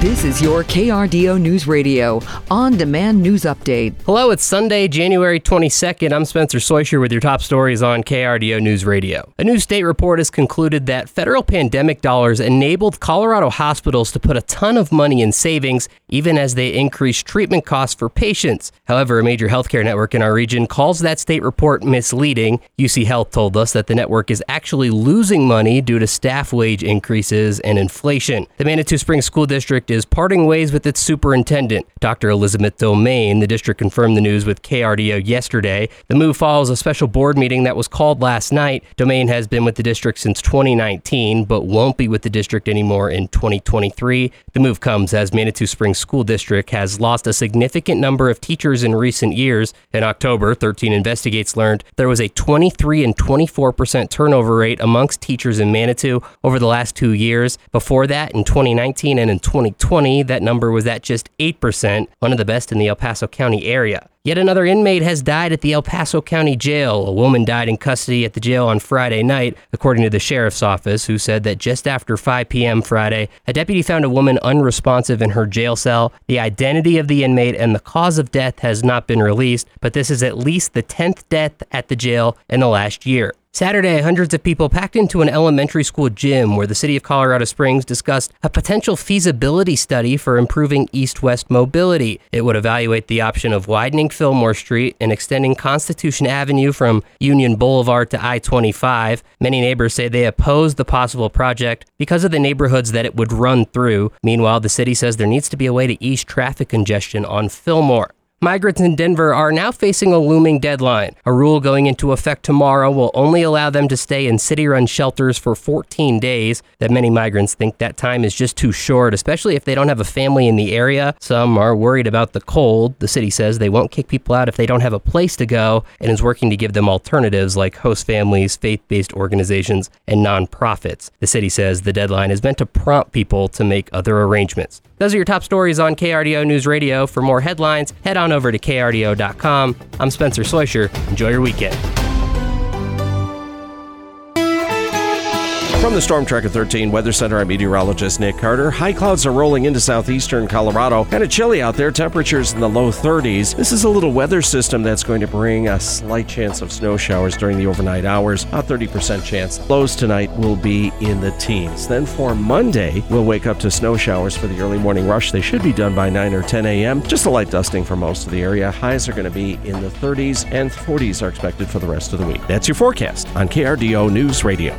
This is your KRDO News Radio on-demand news update. Hello, it's Sunday, January 22nd. I'm Spencer Soysher with your top stories on KRDO News Radio. A new state report has concluded that federal pandemic dollars enabled Colorado hospitals to put a ton of money in savings, even as they increased treatment costs for patients. However, a major healthcare network in our region calls that state report misleading. UC Health told us that the network is actually losing money due to staff wage increases and inflation. The Manitou Springs School District is parting ways with its superintendent, Dr. Elizabeth Domain. The district confirmed the news with KRDO yesterday. The move follows a special board meeting that was called last night. Domain has been with the district since 2019, but won't be with the district anymore in 2023. The move comes as Manitou Springs School District has lost a significant number of teachers in recent years. In October, 13 Investigates learned there was a 23 and 24% turnover rate amongst teachers in Manitou over the last 2 years. Before that, in 2019 and in 2020, that number was at just 8%, one of the best in the El Paso County area. Yet another inmate has died at the El Paso County Jail. A woman died in custody at the jail on Friday night, according to the sheriff's office, who said that just after 5 p.m. Friday, a deputy found a woman unresponsive in her jail cell. The identity of the inmate and the cause of death has not been released, but this is at least the 10th death at the jail in the last year. Saturday, hundreds of people packed into an elementary school gym where the city of Colorado Springs discussed a potential feasibility study for improving east-west mobility. It would evaluate the option of widening Fillmore Street and extending Constitution Avenue from Union Boulevard to I-25. Many neighbors say they oppose the possible project because of the neighborhoods that it would run through. Meanwhile, the city says there needs to be a way to ease traffic congestion on Fillmore. Migrants in Denver are now facing a looming deadline. A rule going into effect tomorrow will only allow them to stay in city-run shelters for 14 days. That many migrants think that time is just too short, especially if they don't have a family in the area. Some are worried about the cold. The city says they won't kick people out if they don't have a place to go and is working to give them alternatives like host families, faith-based organizations, and nonprofits. The city says the deadline is meant to prompt people to make other arrangements. Those are your top stories on KRDO News Radio. For more headlines, head on over to krdo.com. I'm Spencer Soysher. Enjoy your weekend. From the Storm Tracker 13 Weather Center, I'm meteorologist Nick Carter. High clouds are rolling into southeastern Colorado. Kind of chilly out there. Temperatures in the low 30s. This is a little weather system that's going to bring a slight chance of snow showers during the overnight hours. A 30% chance. Lows tonight will be in the teens. Then for Monday, we'll wake up to snow showers for the early morning rush. They should be done by 9 or 10 a.m. Just a light dusting for most of the area. Highs are going to be in the 30s and 40s are expected for the rest of the week. That's your forecast on KRDO News Radio.